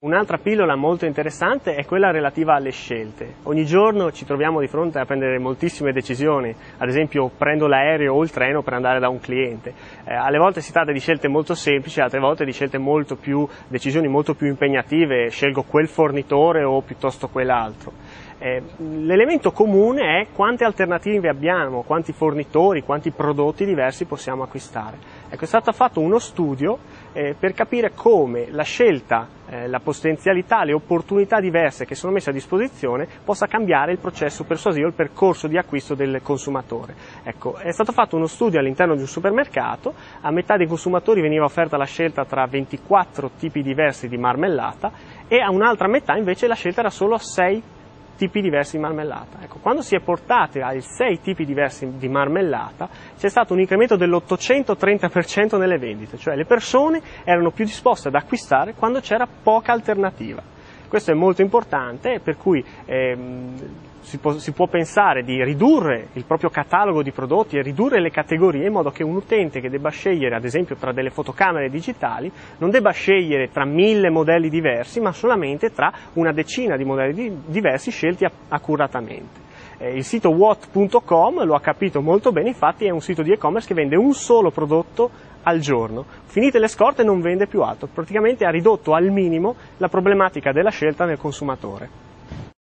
Un'altra pillola molto interessante è quella relativa alle scelte. Ogni giorno ci troviamo di fronte a prendere moltissime decisioni, ad esempio prendo l'aereo o il treno per andare da un cliente. Alle volte si tratta di scelte molto semplici, altre volte di scelte decisioni molto più impegnative, scelgo quel fornitore o piuttosto quell'altro. L'elemento comune è quante alternative abbiamo, quanti fornitori, quanti prodotti diversi possiamo acquistare. Ecco, è stato fatto uno studio per capire come la scelta, la potenzialità, le opportunità diverse che sono messe a disposizione possa cambiare il processo persuasivo, il percorso di acquisto del consumatore. Ecco, è stato fatto uno studio all'interno di un supermercato, a metà dei consumatori veniva offerta la scelta tra 24 tipi diversi di marmellata e a un'altra metà invece la scelta era solo 6 tipi diversi di marmellata. Ecco, quando si è portati ai 6 tipi diversi di marmellata c'è stato un incremento dell'830% nelle vendite, cioè le persone erano più disposte ad acquistare quando c'era poca alternativa. Questo è molto importante, per cui si può pensare di ridurre il proprio catalogo di prodotti e ridurre le categorie in modo che un utente che debba scegliere ad esempio tra delle fotocamere digitali non debba scegliere tra 1000 modelli diversi ma solamente tra una decina di modelli diversi scelti accuratamente. Il sito what.com lo ha capito molto bene, infatti è un sito di e-commerce che vende un solo prodotto al giorno, finite le scorte non vende più altro, praticamente ha ridotto al minimo la problematica della scelta nel consumatore.